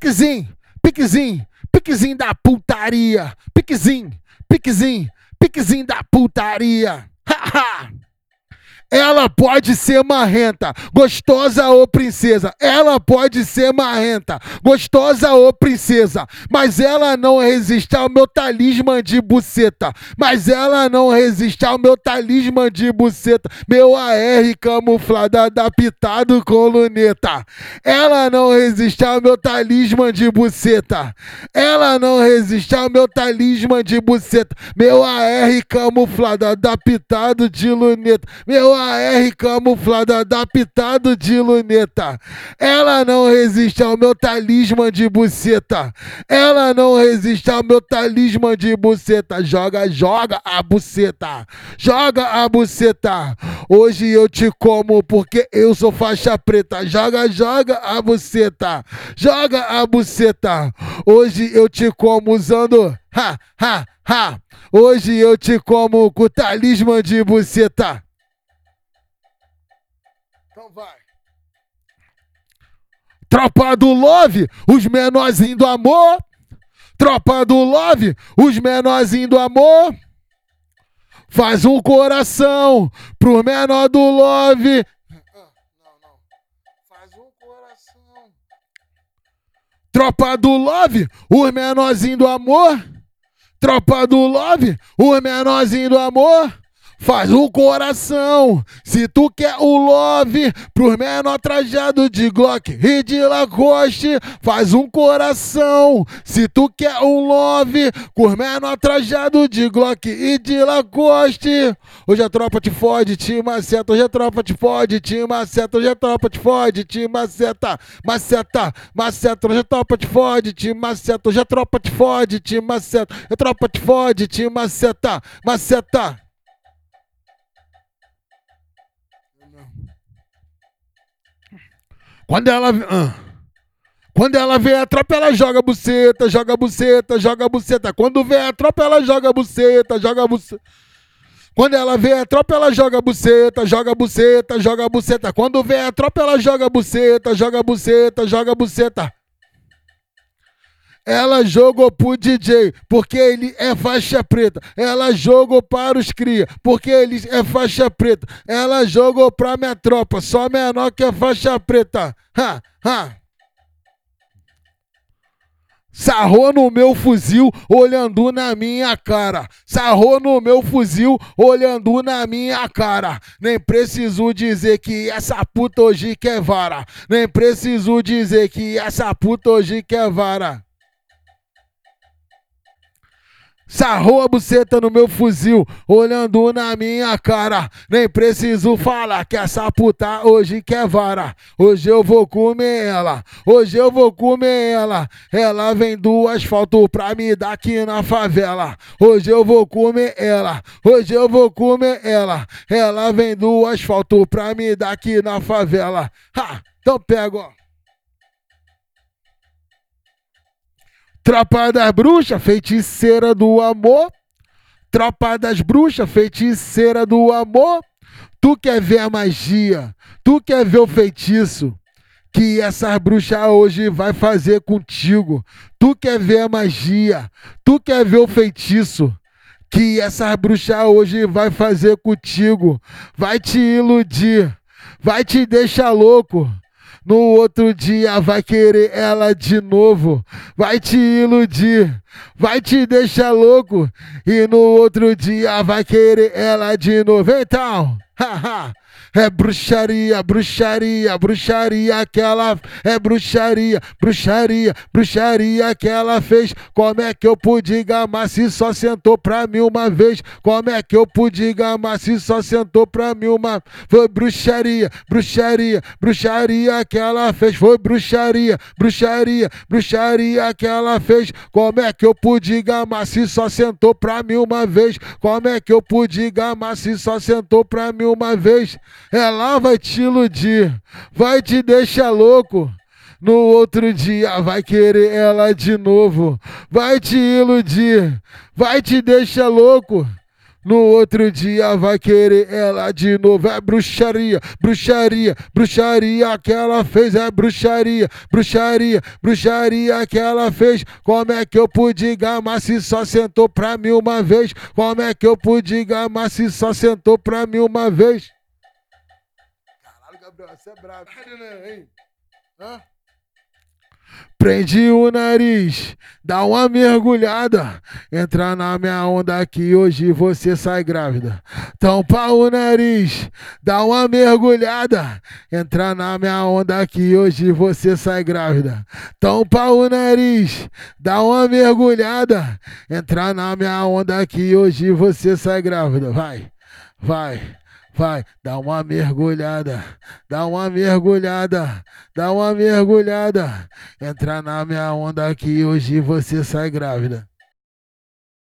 piquezinho, piquezinho, piquezinho da putaria, piquezinho, piquezinho, piquezinho da putaria. Haha! Ela pode ser marrenta, gostosa ou princesa. Ela pode ser marrenta, gostosa ou princesa. Mas ela não resiste ao meu talismã de buceta. Mas ela não resiste ao meu talismã de buceta. Meu AR camuflado, adaptado com luneta. Ela não resiste ao meu talismã de buceta. Ela não resiste ao meu talismã de buceta. Meu AR camuflado, adaptado de luneta. Meu AR camuflado, adaptado de luneta. Ela não resiste ao meu talismã de buceta. Ela não resiste ao meu talismã de buceta. Joga, joga a buceta. Joga a buceta. Hoje eu te como porque eu sou faixa preta. Joga, joga a buceta. Joga a buceta. Hoje eu te como usando... Ha, ha, ha. Hoje eu te como com o talismã de buceta. Então vai. Tropa do Love, os menorzinhos do amor. Tropa do Love, os menorzinhos do amor. Faz um coração pro menor do Love. Não. Faz um coração. Tropa do Love, os menorzinhos do amor. Tropa do Love, os menorzinhos do amor. Faz um coração, se tu quer o love, pros menor trajado de Glock e de Lacoste. Faz um coração, se tu quer um love, pros menor trajado de Glock e de Lacoste. Hoje a tropa te fode, te maceta. Hoje a tropa te fode, te maceta. Hoje a tropa te fode, te maceta. Maceta, maceta. Hoje a tropa te fode, te maceta. Hoje a tropa te fode, te maceta. Hoje a tropa te fode, te maceta. Maceta. Quando ela vê a tropa, ela joga buceta, joga buceta, joga buceta. Quando vê a tropa, ela joga buceta, joga buceta. Quando ela vê a tropa, ela joga buceta, joga buceta, joga buceta. Quando vê a tropa, ela joga buceta, joga buceta, joga buceta. Ela jogou pro DJ, porque ele é faixa preta. Ela jogou para os cria, porque ele é faixa preta. Ela jogou pra minha tropa, só menor que é faixa preta. Ha, ha. Sarrou no meu fuzil, olhando na minha cara. Sarrou no meu fuzil, olhando na minha cara. Nem preciso dizer que essa puta hoje quer vara. Nem preciso dizer que essa puta hoje quer vara. Sarrou a buceta no meu fuzil, olhando na minha cara. Nem preciso falar que essa puta hoje quer vara. Hoje eu vou comer ela, hoje eu vou comer ela. Ela vem do asfalto pra me dar aqui na favela. Hoje eu vou comer ela, hoje eu vou comer ela. Ela vem do asfalto pra me dar aqui na favela. Ha, então pega, ó. Tropa das bruxas, feiticeira do amor. Tropa das bruxas, feiticeira do amor. Tu quer ver a magia, tu quer ver o feitiço que essas bruxas hoje vai fazer contigo. Tu quer ver a magia, tu quer ver o feitiço que essas bruxas hoje vai fazer contigo. Vai te iludir, vai te deixar louco. No outro dia vai querer ela de novo. Vai te iludir, vai te deixar louco. E no outro dia vai querer ela de novo. Então, haha. É bruxaria, bruxaria, bruxaria que ela... É bruxaria, bruxaria, bruxaria que ela fez. Como é que eu pude gamar se só sentou pra mim uma vez? Como é que eu pude gamar se só sentou pra mim uma... Foi bruxaria, bruxaria, bruxaria que ela fez. Foi bruxaria, bruxaria, bruxaria que ela fez. Como é que eu pude gamar se só sentou pra mim uma vez? Como é que eu pude gamar se só sentou pra mim uma vez? Ela vai te iludir, vai te deixar louco. No outro dia vai querer ela de novo. Vai te iludir, vai te deixar louco. No outro dia vai querer ela de novo. É bruxaria, bruxaria, bruxaria que ela fez. É bruxaria, bruxaria, bruxaria que ela fez. Como é que eu pude gamar se só sentou pra mim uma vez? Como é que eu pude gamar se só sentou pra mim uma vez? Caralho, Gabriel, você é brabo, né, hein? Hã? Prende o nariz, dá uma mergulhada, entra na minha onda que hoje você sai grávida. Tampa o nariz, dá uma mergulhada, entra na minha onda que hoje você sai grávida. Tampa o nariz, dá uma mergulhada, entra na minha onda que hoje você sai grávida. Vai, vai. Vai, dá uma mergulhada, dá uma mergulhada, dá uma mergulhada. Entra na minha onda que hoje você sai grávida.